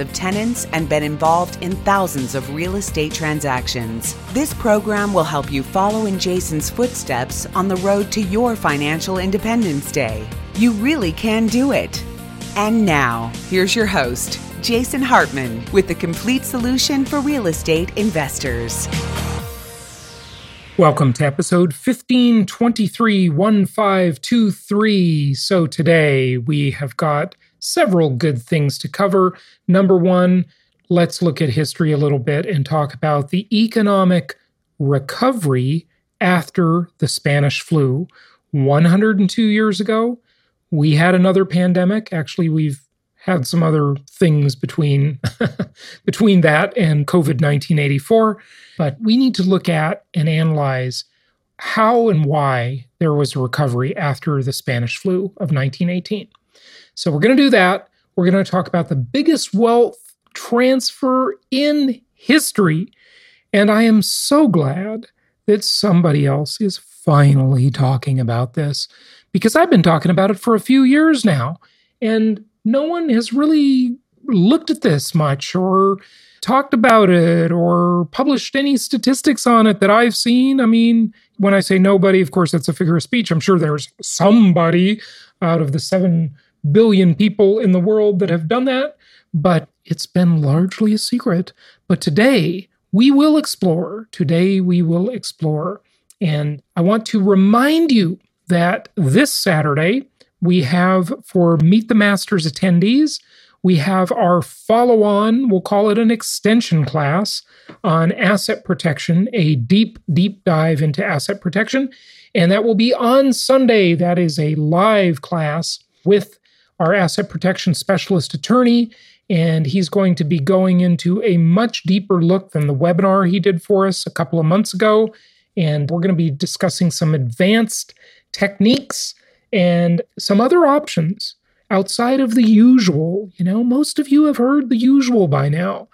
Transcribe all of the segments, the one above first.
of tenants, and been involved in thousands of real estate transactions. This program will help you follow in Jason's footsteps on the road to your financial independence day. You really can do it. And now, here's your host, Jason Hartman, with the complete solution for real estate investors. Welcome to episode 15231523. So today we have got several good things to cover. Number one, let's look at history a little bit and talk about the economic recovery after the Spanish flu. 102 years ago, we had another pandemic. Actually, we've had some other things between that and COVID 1984. But we need to look at and analyze how and why there was a recovery after the Spanish flu of 1918. So we're going to do that. We're going to talk about the biggest wealth transfer in history. And I am so glad that somebody else is finally talking about this, because I've been talking about it for a few years now, and no one has really looked at this much or talked about it or published any statistics on it that I've seen. I mean, when I say nobody, of course, that's a figure of speech. I'm sure there's somebody out of the 7 billion people in the world that have done that, but it's been largely a secret. But today we will explore. And I want to remind you that this Saturday we have, for Meet the Masters attendees, we have our follow-on, we'll call it an extension class, on asset protection, a deep, deep dive into asset protection. And that will be on Sunday. That is a live class with our asset protection specialist attorney, and he's going to be going into a much deeper look than the webinar he did for us a couple of months ago. And we're going to be discussing some advanced techniques and some other options outside of the usual. You know, most of you have heard the usual by now,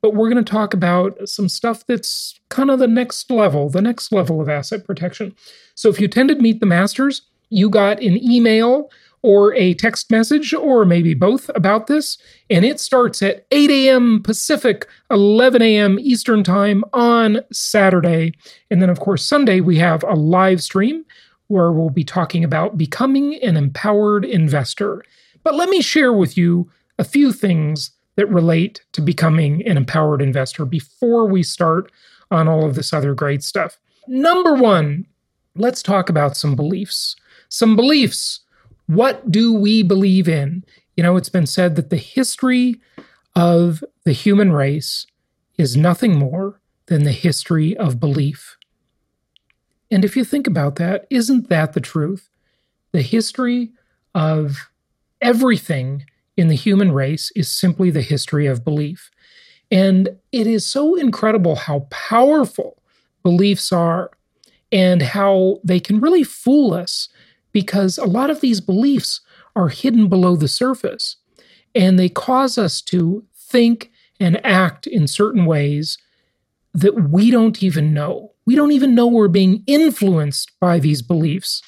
but we're going to talk about some stuff that's kind of the next level of asset protection. So if you attended Meet the Masters, you got an email or a text message, or maybe both, about this. And it starts at 8 a.m. Pacific, 11 a.m. Eastern Time on Saturday. And then, of course, Sunday, we have a live stream where we'll be talking about becoming an empowered investor. But let me share with you a few things that relate to becoming an empowered investor before we start on all of this other great stuff. Number one, let's talk about some beliefs. What do we believe in? You know, it's been said that the history of the human race is nothing more than the history of belief. And if you think about that, isn't that the truth? The history of everything in the human race is simply the history of belief. And it is so incredible how powerful beliefs are and how they can really fool us, because a lot of these beliefs are hidden below the surface and they cause us to think and act in certain ways that we don't even know. We don't even know we're being influenced by these beliefs.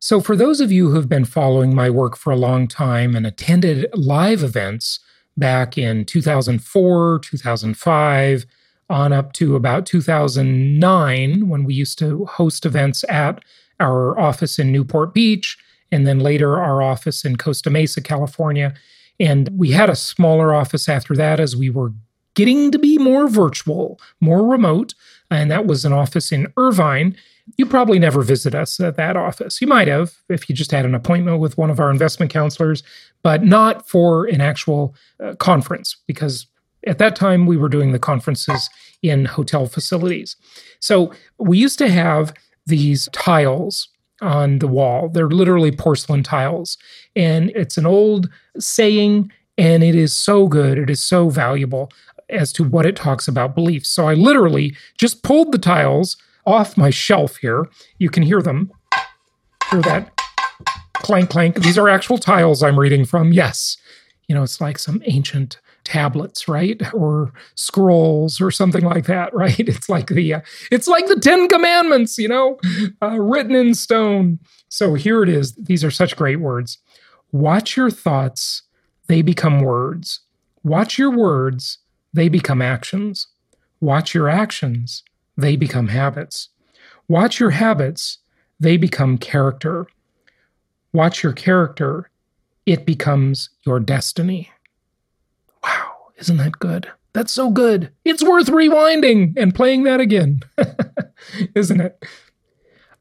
So for those of you who have been following my work for a long time and attended live events back in 2004, 2005, on up to about 2009, when we used to host events at our office in Newport Beach, and then later our office in Costa Mesa, California. And we had a smaller office after that as we were getting to be more virtual, more remote, and that was an office in Irvine. You probably never visit us at that office. You might have if you just had an appointment with one of our investment counselors, but not for an actual conference, because at that time we were doing the conferences in hotel facilities. So we used to have these tiles on the wall. They're literally porcelain tiles, and it's an old saying, And it is so good. It is so valuable as to what it talks about beliefs. So I literally just pulled the tiles off my shelf here. You can hear them. Hear that? Clank, clank. These are actual tiles I'm reading from. Yes. You know, it's like some ancient tablets, right? Or scrolls or something like that, right? It's like the Ten Commandments, you know, written in stone. So here it is. These are such great words. Watch your thoughts. They become words. Watch your words. They become actions. Watch your actions. They become habits. Watch your habits. They become character. Watch your character, it becomes your destiny. Wow, isn't that good? That's so good. It's worth rewinding and playing that again, isn't it?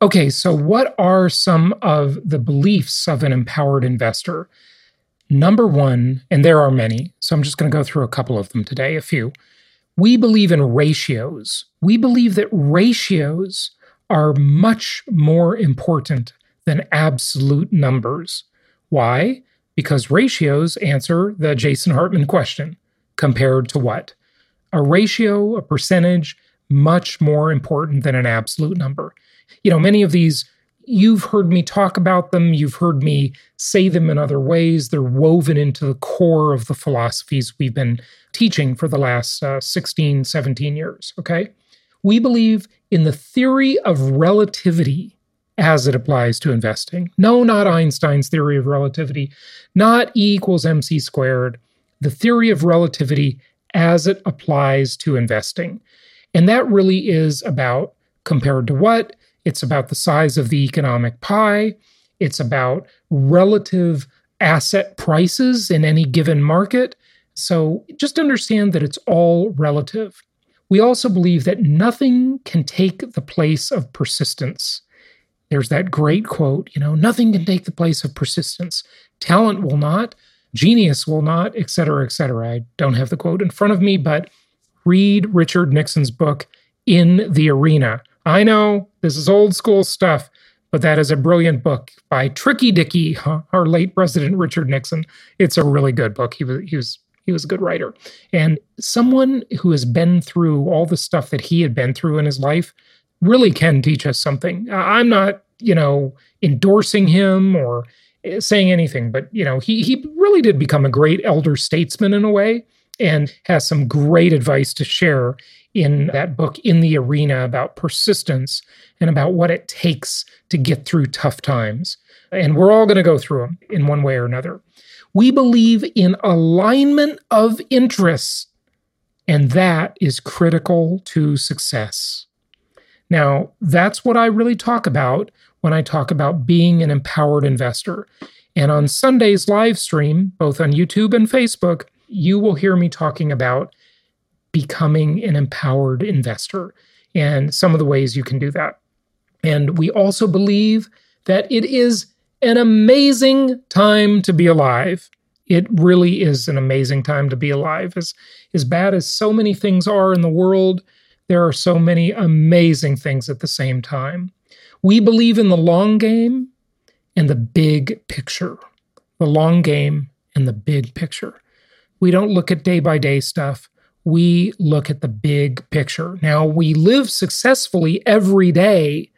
Okay, so what are some of the beliefs of an empowered investor? Number one, and there are many, so I'm just going to go through a couple of them today, a few. We believe in ratios. We believe that ratios are much more important than absolute numbers. Why? Because ratios answer the Jason Hartman question. Compared to what? A ratio, a percentage, much more important than an absolute number. You know, many of these, you've heard me talk about them. You've heard me say them in other ways. They're woven into the core of the philosophies we've been teaching for the last 16, 17 years, okay? We believe in the theory of relativity as it applies to investing. No, not Einstein's theory of relativity, not E equals MC squared, the theory of relativity as it applies to investing. And that really is about compared to what? It's about the size of the economic pie. It's about relative asset prices in any given market. So just understand that it's all relative. We also believe that nothing can take the place of persistence. There's that great quote, you know, nothing can take the place of persistence. Talent will not, genius will not, et cetera, et cetera. I don't have the quote in front of me, but read Richard Nixon's book, In the Arena. I know this is old school stuff, but that is a brilliant book by Tricky Dicky, our late President Richard Nixon. It's a really good book. He was a good writer. And someone who has been through all the stuff that he had been through in his life really can teach us something. I'm not, you know, endorsing him or saying anything, but, you know, he really did become a great elder statesman in a way and has some great advice to share in that book, In the Arena, about persistence and about what it takes to get through tough times. And we're all going to go through them in one way or another. We believe in alignment of interests, and that is critical to success. Now, that's what I really talk about when I talk about being an empowered investor. And on Sunday's live stream, both on YouTube and Facebook, you will hear me talking about becoming an empowered investor and some of the ways you can do that. And we also believe that it is an amazing time to be alive. It really is an amazing time to be alive. As bad as so many things are in the world, there are so many amazing things at the same time. We believe in the long game and the big picture. The long game and the big picture. We don't look at day-by-day stuff. We look at the big picture. Now, we live successfully every day,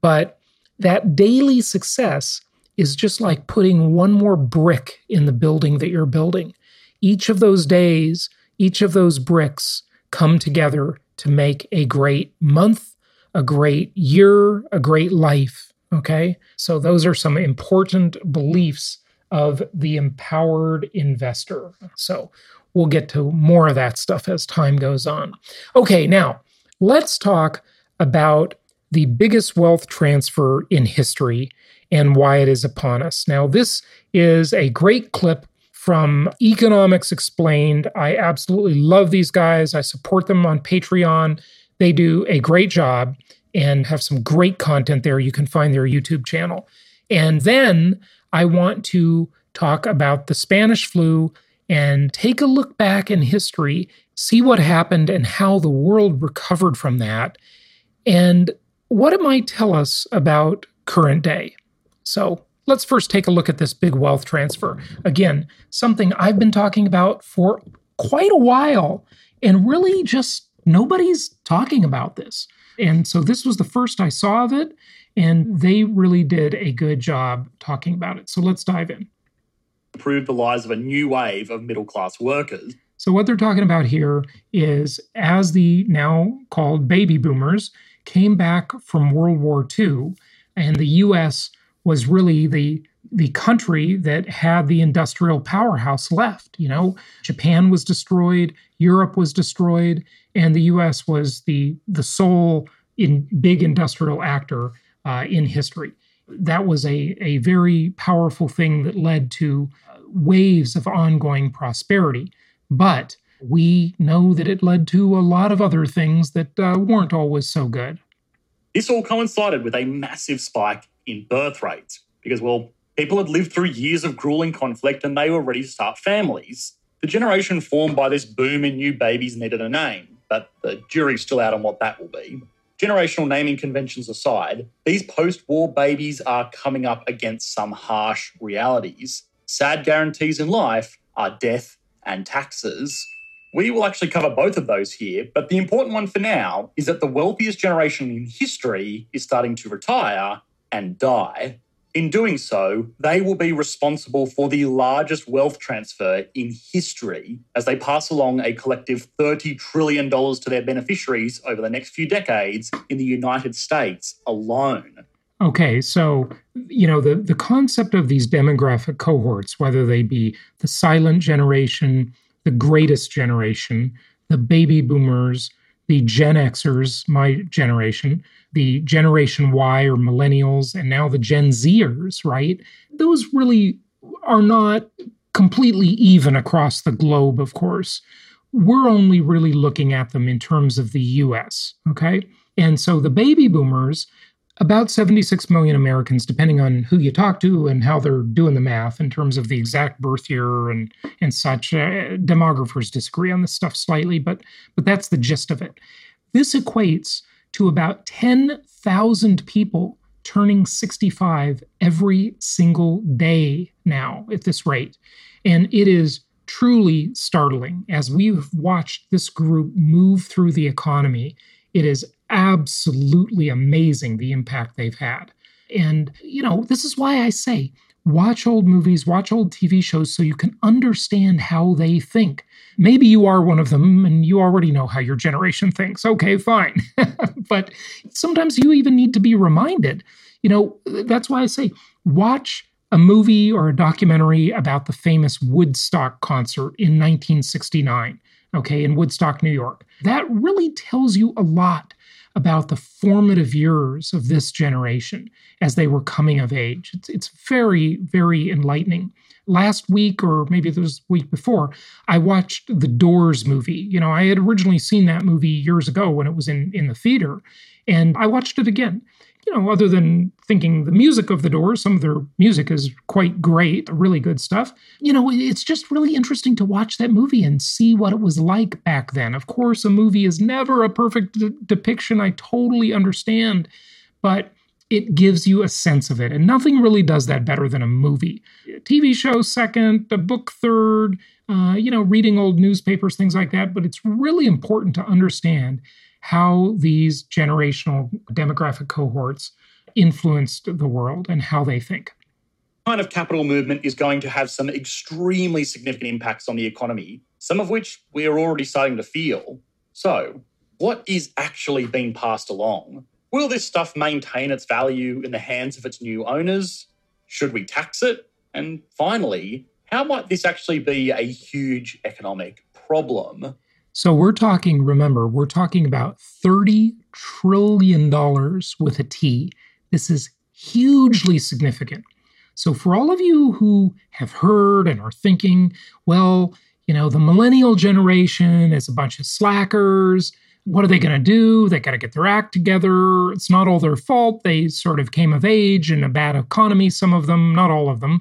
but that daily success is just like putting one more brick in the building that you're building. Each of those days, each of those bricks come together to make a great month, a great year, a great life, okay? So those are some important beliefs of the empowered investor. So we'll get to more of that stuff as time goes on. Okay, now let's talk about the biggest wealth transfer in history and why it is upon us. Now, this is a great clip from Economics Explained. I absolutely love these guys. I support them on Patreon. They do a great job and have some great content there. You can find their YouTube channel. And then I want to talk about the Spanish flu and take a look back in history, see what happened and how the world recovered from that. And what it might tell us about current day. So Let's first take a look at this big wealth transfer. Again, something I've been talking about for quite a while, and really just nobody's talking about this. And so this was the first I saw of it, and they really did a good job talking about it. So let's dive in. Improved the lives of a new wave of middle-class workers. So what they're talking about here is as the now called baby boomers came back from World War II, and the U.S. was really the country that had the industrial powerhouse left. You know, Japan was destroyed, Europe was destroyed, and the U.S. was the sole big industrial actor in history. That was a very powerful thing that led to waves of ongoing prosperity. But we know that it led to a lot of other things that weren't always so good. This all coincided with a massive spike in birth rates because, well, people had lived through years of grueling conflict and they were ready to start families. The generation formed by this boom in new babies needed a name, but the jury's still out on what that will be. Generational naming conventions aside, these post-war babies are coming up against some harsh realities. Sad guarantees in life are death and taxes. We will actually cover both of those here, but the important one for now is that the wealthiest generation in history is starting to retire and die. In doing so, they will be responsible for the largest wealth transfer in history as they pass along a collective $30 trillion to their beneficiaries over the next few decades in the United States alone. Okay, so, you know, the concept of these demographic cohorts, whether they be the silent generation, the greatest generation, the baby boomers, the Gen Xers, my generation, the Generation Y or millennials, and now the Gen Zers, right? Those really are not completely even across the globe, of course. We're only really looking at them in terms of the U.S., okay? And so the baby boomers, about 76 million Americans, depending on who you talk to and how they're doing the math in terms of the exact birth year and such. Demographers disagree on this stuff slightly, but that's the gist of it. This equates to about 10,000 people turning 65 every single day now at this rate. And it is truly startling. As we've watched this group move through the economy, it is absolutely amazing the impact they've had. And, you know, this is why I say watch old movies, watch old TV shows so you can understand how they think. Maybe you are one of them and you already know how your generation thinks. Okay, fine. But sometimes you even need to be reminded. You know, that's why I say watch a movie or a documentary about the famous Woodstock concert in 1969, okay, in Woodstock, New York. That really tells you a lot about the formative years of this generation as they were coming of age. It's very, very enlightening. Last week, or maybe it was the week before, I watched The Doors movie. You know, I had originally seen that movie years ago when it was in the theater, and I watched it again. You know, other than thinking the music of The Doors, some of their music is quite great, really good stuff. You know, it's just really interesting to watch that movie and see what it was like back then. Of course, a movie is never a perfect depiction. I totally understand, but it gives you a sense of it. And nothing really does that better than a movie. A TV show second, a book third, you know, reading old newspapers, things like that. But it's really important to understand how these generational demographic cohorts influenced the world and how they think. This kind of capital movement is going to have some extremely significant impacts on the economy, some of which we are already starting to feel. So, what is actually being passed along? Will this stuff maintain its value in the hands of its new owners? Should we tax it? And finally, how might this actually be a huge economic problem? So we're talking, remember, we're talking about $30 trillion with a T. This is hugely significant. So for all of you who have heard and are thinking, well, you know, the millennial generation is a bunch of slackers. What are they going to do? They got to get their act together. It's not all their fault. They sort of came of age in a bad economy, some of them, not all of them,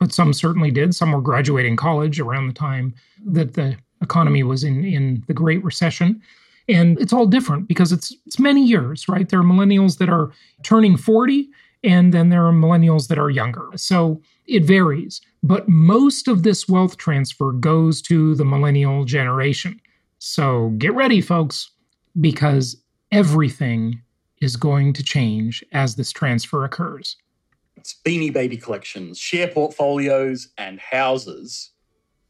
but some certainly did. Some were graduating college around the time that the economy was in the Great Recession. And it's all different because it's many years, right? There are millennials that are turning 40 and then there are millennials that are younger. So it varies. But most of this wealth transfer goes to the millennial generation. So get ready, folks, because everything is going to change as this transfer occurs. It's Beanie Baby collections, share portfolios, and houses.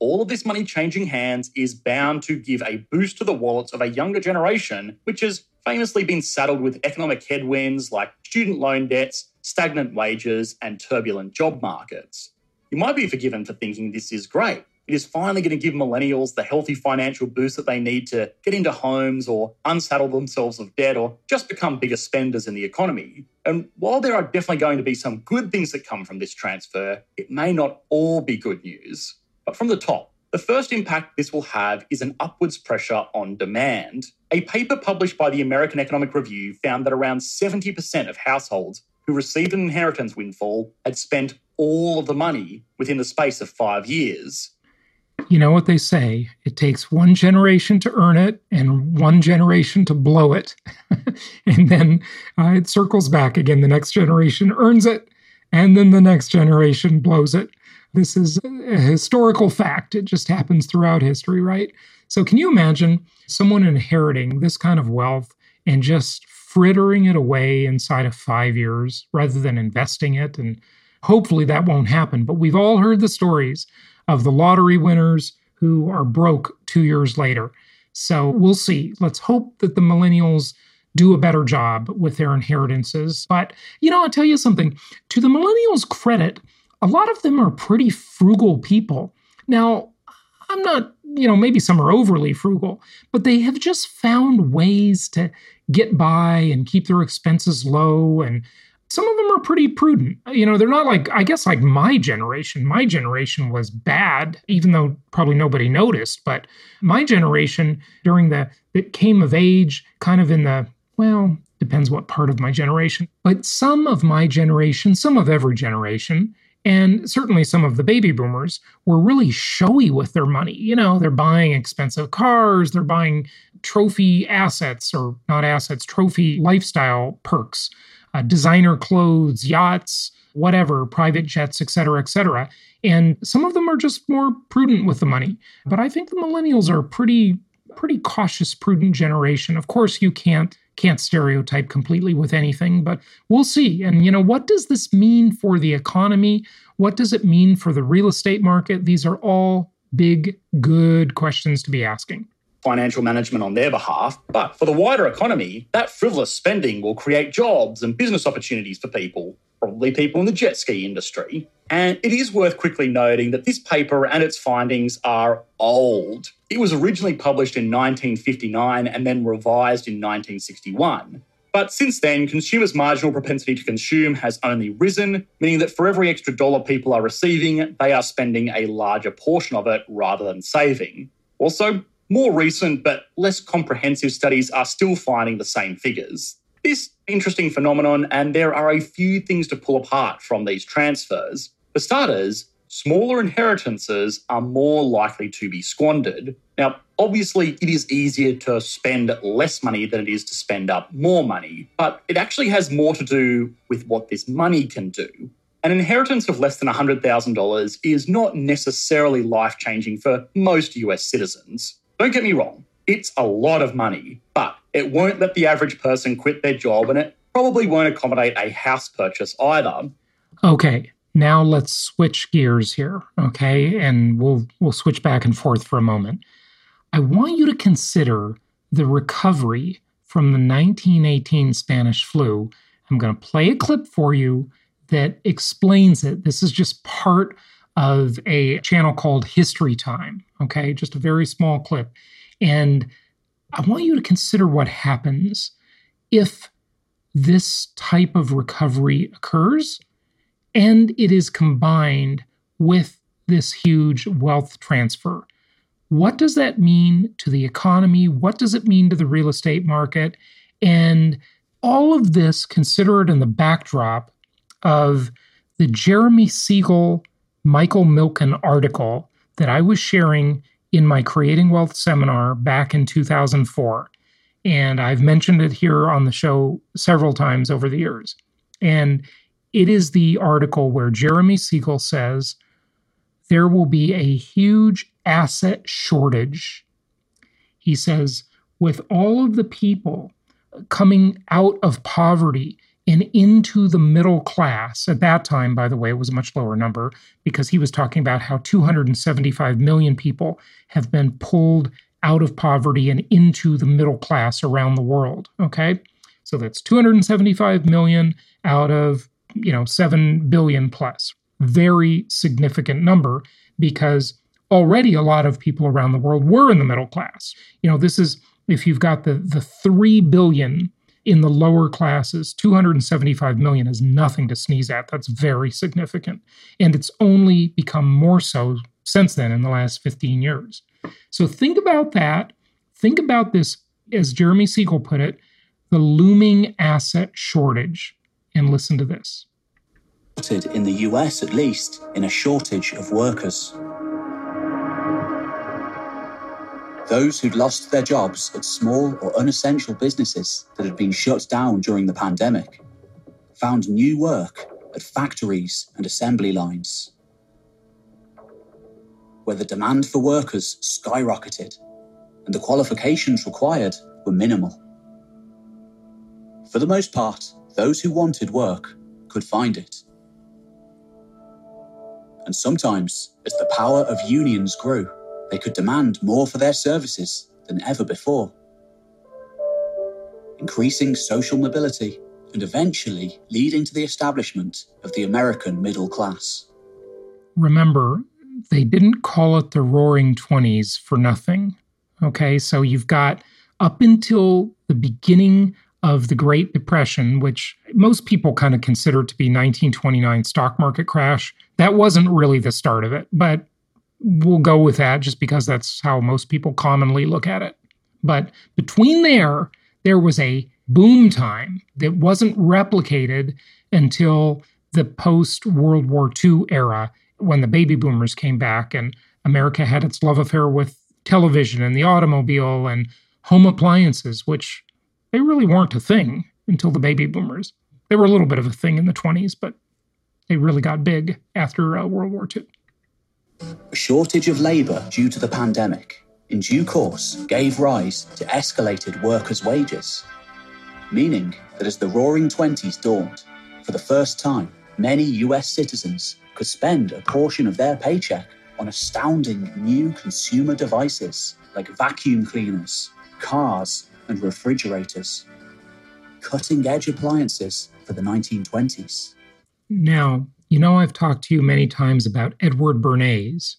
All of this money changing hands is bound to give a boost to the wallets of a younger generation, which has famously been saddled with economic headwinds like student loan debts, stagnant wages, and turbulent job markets. You might be forgiven for thinking this is great. It is finally going to give millennials the healthy financial boost that they need to get into homes or unsaddle themselves of debt or just become bigger spenders in the economy. And while there are definitely going to be some good things that come from this transfer, it may not all be good news. But from the top, the first impact this will have is an upwards pressure on demand. A paper published by the American Economic Review found that around 70% of households who received an inheritance windfall had spent all of the money within the space of 5 years. You know what they say, it takes one generation to earn it and one generation to blow it. And then it circles back again. The next generation earns it, and then the next generation blows it. This is a historical fact. It just happens throughout history, right? So can you imagine someone inheriting this kind of wealth and just frittering it away inside of 5 years rather than investing it? And hopefully that won't happen. But we've all heard the stories of the lottery winners who are broke 2 years later. So we'll see. Let's hope that the millennials do a better job with their inheritances. But, you know, I'll tell you something. To the millennials' credit, a lot of them are pretty frugal people. Now, I'm not, maybe some are overly frugal, but they have just found ways to get by and keep their expenses low, and some of them are pretty prudent. They're not like my generation. My generation was bad, even though probably nobody noticed. But my generation that came of age kind of depends what part of my generation. But some of my generation, some of every generation, and certainly some of the baby boomers were really showy with their money. They're buying expensive cars, they're buying trophy assets, or not assets, trophy lifestyle perks. Designer clothes, yachts, whatever, private jets, et cetera, et cetera. And some of them are just more prudent with the money. But I think the millennials are a pretty cautious, prudent generation. Of course, you can't stereotype completely with anything, but we'll see. And, what does this mean for the economy? What does it mean for the real estate market? These are all big, good questions to be asking. Financial management on their behalf, but for the wider economy, that frivolous spending will create jobs and business opportunities for people, probably people in the jet ski industry. And it is worth quickly noting that this paper and its findings are old. It was originally published in 1959 and then revised in 1961. But since then, consumers' marginal propensity to consume has only risen, meaning that for every extra dollar people are receiving, they are spending a larger portion of it rather than saving. Also, more recent but less comprehensive studies are still finding the same figures. This interesting phenomenon, and there are a few things to pull apart from these transfers. For starters, smaller inheritances are more likely to be squandered. Now, obviously, it is easier to spend less money than it is to spend up more money, but it actually has more to do with what this money can do. An inheritance of less than $100,000 is not necessarily life-changing for most US citizens. Don't get me wrong, it's a lot of money, but it won't let the average person quit their job, and it probably won't accommodate a house purchase either. Okay, now let's switch gears here, okay? And we'll switch back and forth for a moment. I want you to consider the recovery from the 1918 Spanish flu. I'm going to play a clip for you that explains it. This is just part of a channel called History Time, okay? Just a very small clip. And I want you to consider what happens if this type of recovery occurs and it is combined with this huge wealth transfer. What does that mean to the economy? What does it mean to the real estate market? And all of this, consider it in the backdrop of the Jeremy Siegel, Michael Milken article that I was sharing in my Creating Wealth seminar back in 2004. And I've mentioned it here on the show several times over the years. And It is the article where Jeremy Siegel says there will be a huge asset shortage. He says, with all of the people coming out of poverty and into the middle class, at that time, by the way, it was a much lower number because he was talking about how 275 million people have been pulled out of poverty and into the middle class around the world, okay? So that's 275 million out of, 7 billion plus. Very significant number because already a lot of people around the world were in the middle class. This is, if you've got the 3 billion in the lower classes, 275 million is nothing to sneeze at. That's very significant. And it's only become more so since then in the last 15 years. So think about that. Think about this, as Jeremy Siegel put it, the looming asset shortage. And listen to this. In the US, at least, in a shortage of workers. Those who'd lost their jobs at small or unessential businesses that had been shut down during the pandemic found new work at factories and assembly lines, where the demand for workers skyrocketed and the qualifications required were minimal. For the most part, those who wanted work could find it. And sometimes, as the power of unions grew, they could demand more for their services than ever before, increasing social mobility and eventually leading to the establishment of the American middle class. Remember, they didn't call it the Roaring Twenties for nothing. Okay, so you've got up until the beginning of the Great Depression, which most people kind of consider to be 1929 stock market crash. That wasn't really the start of it, but we'll go with that just because that's how most people commonly look at it. But between there was a boom time that wasn't replicated until the post-World War II era, when the baby boomers came back and America had its love affair with television and the automobile and home appliances, which they really weren't a thing until the baby boomers. They were a little bit of a thing in the 20s, but they really got big after World War II. A shortage of labour due to the pandemic, in due course, gave rise to escalated workers' wages, meaning that as the Roaring Twenties dawned, for the first time, many US citizens could spend a portion of their paycheck on astounding new consumer devices like vacuum cleaners, cars, and refrigerators, cutting-edge appliances for the 1920s. Now, I've talked to you many times about Edward Bernays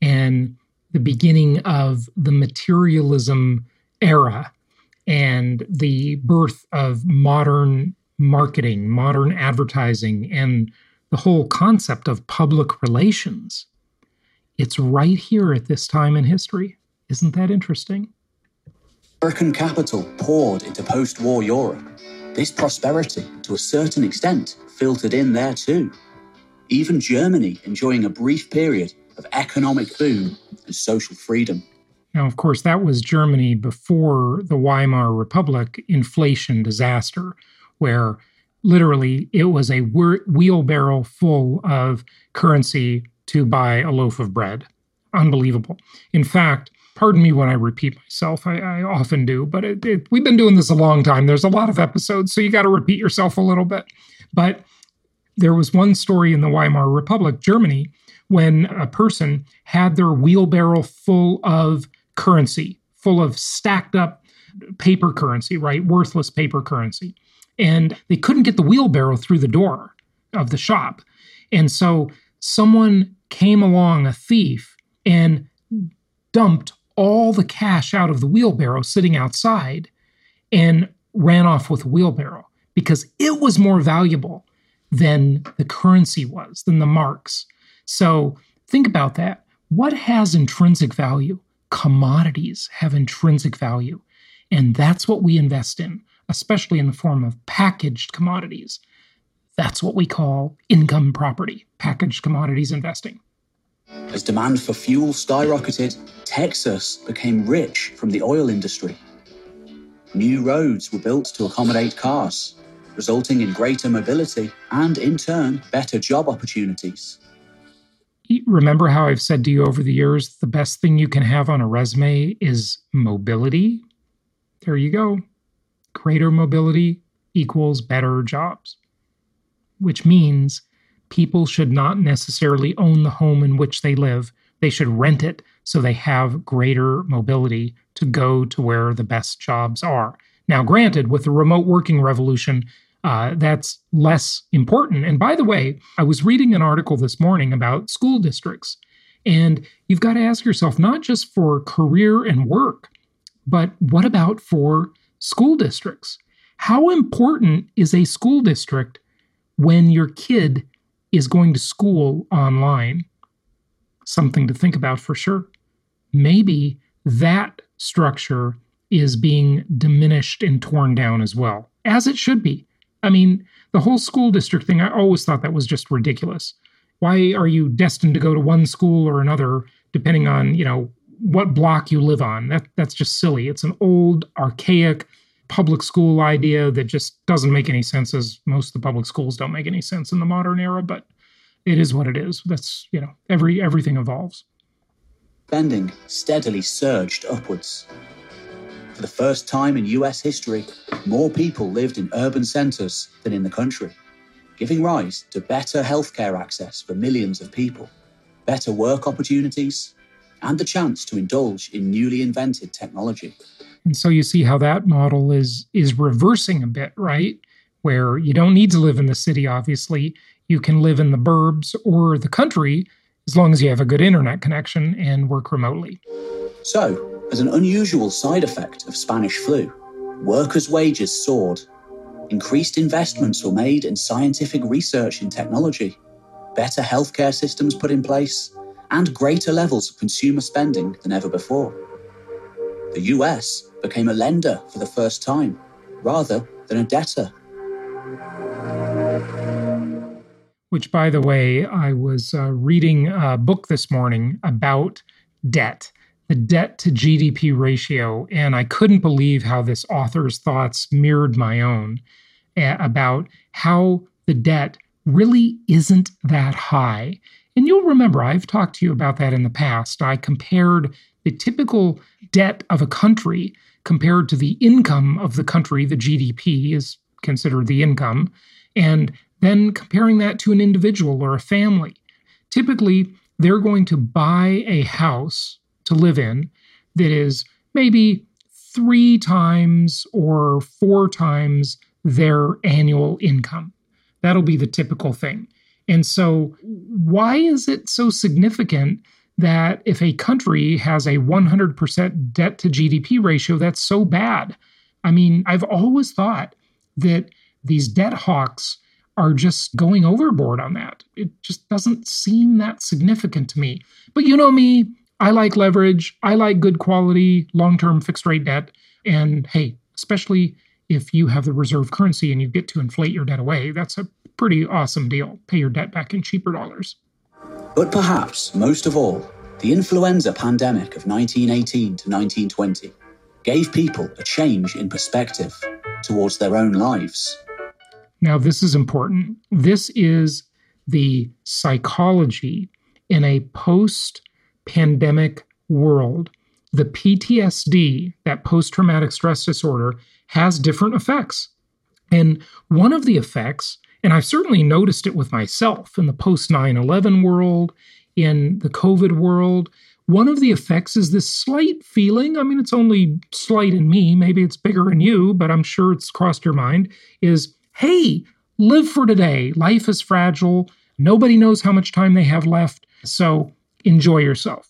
and the beginning of the materialism era and the birth of modern marketing, modern advertising, and the whole concept of public relations. It's right here at this time in history. Isn't that interesting? American capital poured into post-war Europe. This prosperity, to a certain extent, filtered in there too. Even Germany enjoying a brief period of economic boom and social freedom. Now, of course, that was Germany before the Weimar Republic inflation disaster, where literally it was a wheelbarrow full of currency to buy a loaf of bread. Unbelievable. In fact, pardon me when I repeat myself. I often do, but we've been doing this a long time. There's a lot of episodes, so you got to repeat yourself a little bit. But there was one story in the Weimar Republic, Germany, when a person had their wheelbarrow full of currency, full of stacked up paper currency, right? Worthless paper currency. And they couldn't get the wheelbarrow through the door of the shop. And so someone came along, a thief, and dumped all the cash out of the wheelbarrow sitting outside and ran off with the wheelbarrow because it was more valuable than the currency was, than the marks. So think about that. What has intrinsic value? Commodities have intrinsic value. And that's what we invest in, especially in the form of packaged commodities. That's what we call income property, packaged commodities investing. As demand for fuel skyrocketed, Texas became rich from the oil industry. New roads were built to accommodate cars, resulting in greater mobility and, in turn, better job opportunities. Remember how I've said to you over the years, the best thing you can have on a resume is mobility? There you go. Greater mobility equals better jobs, which means people should not necessarily own the home in which they live. They should rent it so they have greater mobility to go to where the best jobs are. Now, granted, with the remote working revolution, that's less important. And by the way, I was reading an article this morning about school districts, and you've got to ask yourself, not just for career and work, but what about for school districts? How important is a school district when your kid is going to school online? Something to think about for sure. Maybe that structure is being diminished and torn down as well, as it should be. I mean, the whole school district thing, I always thought that was just ridiculous. Why are you destined to go to one school or another, depending on, you know, what block you live on? That's just silly. It's an old, archaic public school idea that just doesn't make any sense, as most of the public schools don't make any sense in the modern era, but it is what it is. That's, you know, everything evolves. Spending steadily surged upwards. For the first time in U.S. history, more people lived in urban centers than in the country, giving rise to better healthcare access for millions of people, better work opportunities, and the chance to indulge in newly invented technology. And so you see how that model is reversing a bit, right? Where you don't need to live in the city, obviously. You can live in the burbs or the country as long as you have a good internet connection and work remotely. So, as an unusual side effect of Spanish flu, workers' wages soared. Increased investments were made in scientific research and technology, better healthcare systems put in place, and greater levels of consumer spending than ever before. The US became a lender for the first time, rather than a debtor. Which, by the way, I was reading a book this morning about debt. The debt to GDP ratio, and I couldn't believe how this author's thoughts mirrored my own about how the debt really isn't that high. And you'll remember, I've talked to you about that in the past. I compared the typical debt of a country compared to the income of the country. The GDP is considered the income, and then comparing that to an individual or a family. Typically, they're going to buy a house to live in that is maybe 3 times or 4 times their annual income. That'll be the typical thing. And so why is it so significant that if a country has a 100% debt to GDP ratio, that's so bad? I mean, I've always thought that these debt hawks are just going overboard on that. It just doesn't seem that significant to me. But you know me, I like leverage, I like good quality, long-term fixed-rate debt, and hey, especially if you have the reserve currency and you get to inflate your debt away, that's a pretty awesome deal. Pay your debt back in cheaper dollars. But perhaps, most of all, the influenza pandemic of 1918 to 1920 gave people a change in perspective towards their own lives. Now, this is important. This is the psychology in a post-pandemic world. The PTSD, that post-traumatic stress disorder, has different effects. And one of the effects, and I've certainly noticed it with myself in the post-9/11 world, in the COVID world, one of the effects is this slight feeling, I mean, it's only slight in me, maybe it's bigger in you, but I'm sure it's crossed your mind, is, hey, live for today. Life is fragile. Nobody knows how much time they have left. So enjoy yourself.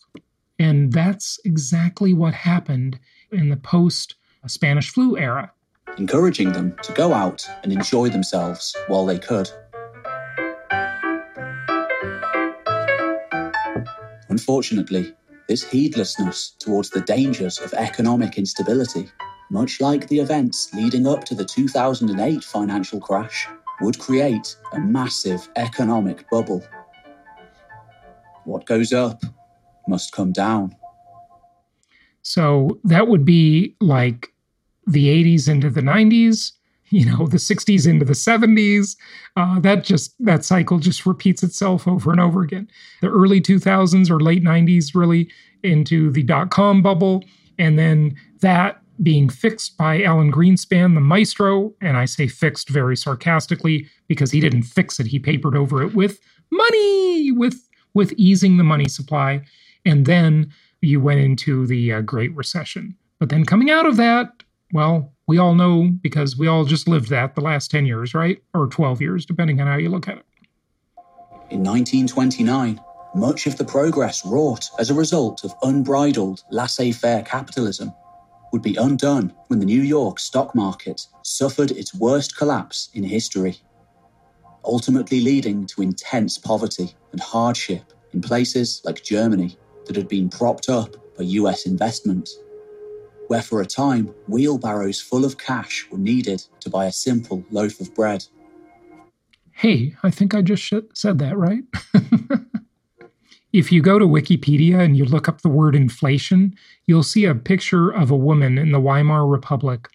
And that's exactly what happened in the post-Spanish flu era. Encouraging them to go out and enjoy themselves while they could. Unfortunately, this heedlessness towards the dangers of economic instability, much like the events leading up to the 2008 financial crash, would create a massive economic bubble. What goes up must come down. So that would be like the 80s into the 90s you know, the 60s into the 70s. That cycle just repeats itself over and over again. The early 2000s or late 90s really into the dot-com bubble, and then that being fixed by Alan Greenspan, the maestro, and I say fixed very sarcastically because he didn't fix it. He papered over it with money, with easing the money supply. And then you went into the Great Recession. But then coming out of that, well, we all know because we all just lived that the last 10 years, right? Or 12 years, depending on how you look at it. In 1929, much of the progress wrought as a result of unbridled laissez-faire capitalism would be undone when the New York stock market suffered its worst collapse in history, ultimately leading to intense poverty and hardship in places like Germany that had been propped up by US investment, where for a time, wheelbarrows full of cash were needed to buy a simple loaf of bread. Hey, I think I just said that, right? If you go to Wikipedia and you look up the word inflation, you'll see a picture of a woman in the Weimar Republic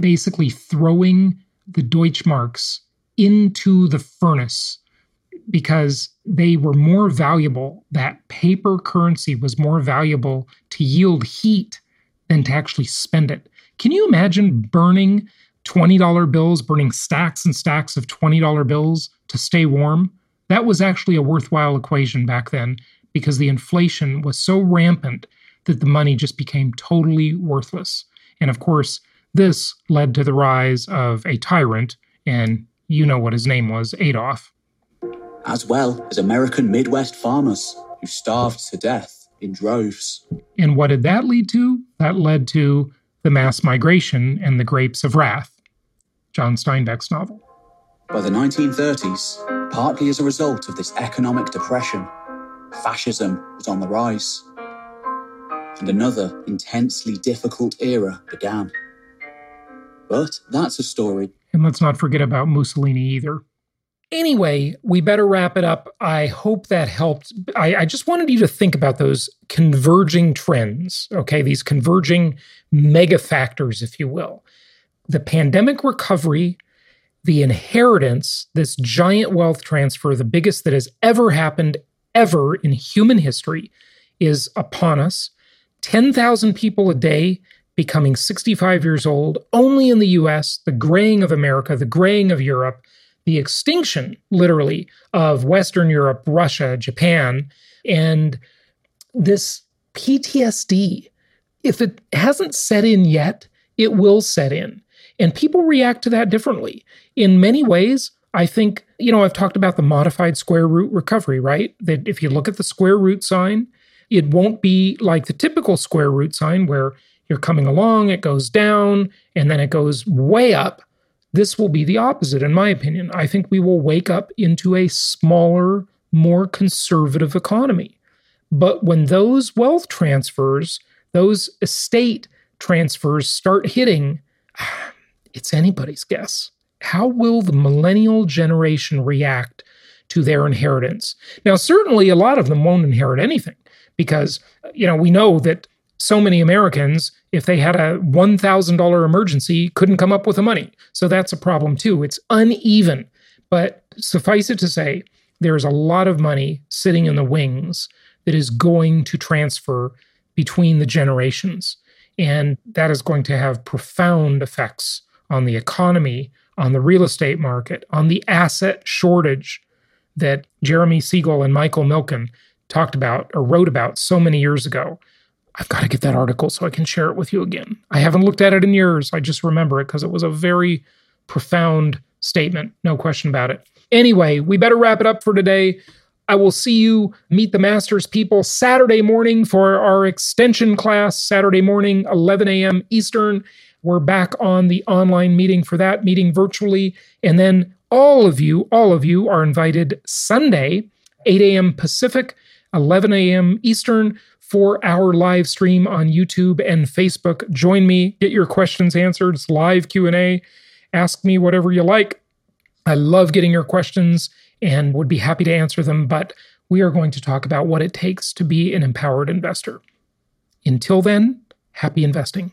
basically throwing the Deutschmarks into the furnace because they were more valuable. That paper currency was more valuable to yield heat than to actually spend it. Can you imagine burning $20 bills, burning stacks and stacks of $20 bills to stay warm? That was actually a worthwhile equation back then because the inflation was so rampant that the money just became totally worthless. And of course, this led to the rise of a tyrant, and you know what his name was, Adolf. As well as American Midwest farmers who starved to death in droves. And what did that lead to? That led to the mass migration and the Grapes of Wrath, John Steinbeck's novel. By the 1930s, partly as a result of this economic depression, fascism was on the rise, and another intensely difficult era began. But that's a story. And let's not forget about Mussolini either. Anyway, we better wrap it up. I hope that helped. I just wanted you to think about those converging trends, okay? These converging mega factors, if you will. The pandemic recovery, the inheritance, this giant wealth transfer, the biggest that has ever happened ever in human history, is upon us. 10,000 people a day becoming 65 years old, only in the US, the graying of America, the graying of Europe, the extinction, literally, of Western Europe, Russia, Japan, and this PTSD. If it hasn't set in yet, it will set in. And people react to that differently. In many ways, I think, you know, I've talked about the modified square root recovery, right? That if you look at the square root sign, it won't be like the typical square root sign where you're coming along, it goes down, and then it goes way up. This will be the opposite, in my opinion. I think we will wake up into a smaller, more conservative economy. But when those wealth transfers, those estate transfers start hitting, it's anybody's guess. How will the millennial generation react to their inheritance? Now, certainly a lot of them won't inherit anything because, you know, we know that so many Americans, if they had a $1,000 emergency, couldn't come up with the money. So that's a problem too. It's uneven. But suffice it to say, there's a lot of money sitting in the wings that is going to transfer between the generations. And that is going to have profound effects on the economy, on the real estate market, on the asset shortage that Jeremy Siegel and Michael Milken talked about or wrote about so many years ago. I've got to get that article so I can share it with you again. I haven't looked at it in years. I just remember it because it was a very profound statement, no question about it. Anyway, we better wrap it up for today. I will see you, Meet the Masters people, Saturday morning for our extension class, Saturday morning, 11 a.m. Eastern. We're back on the online meeting for that, meeting virtually. And then all of you are invited Sunday, 8 a.m. Pacific, 11 a.m. Eastern, for our live stream on YouTube and Facebook. Join me, get your questions answered. It's live Q&A. Ask me whatever you like. I love getting your questions and would be happy to answer them, but we are going to talk about what it takes to be an empowered investor. Until then, happy investing.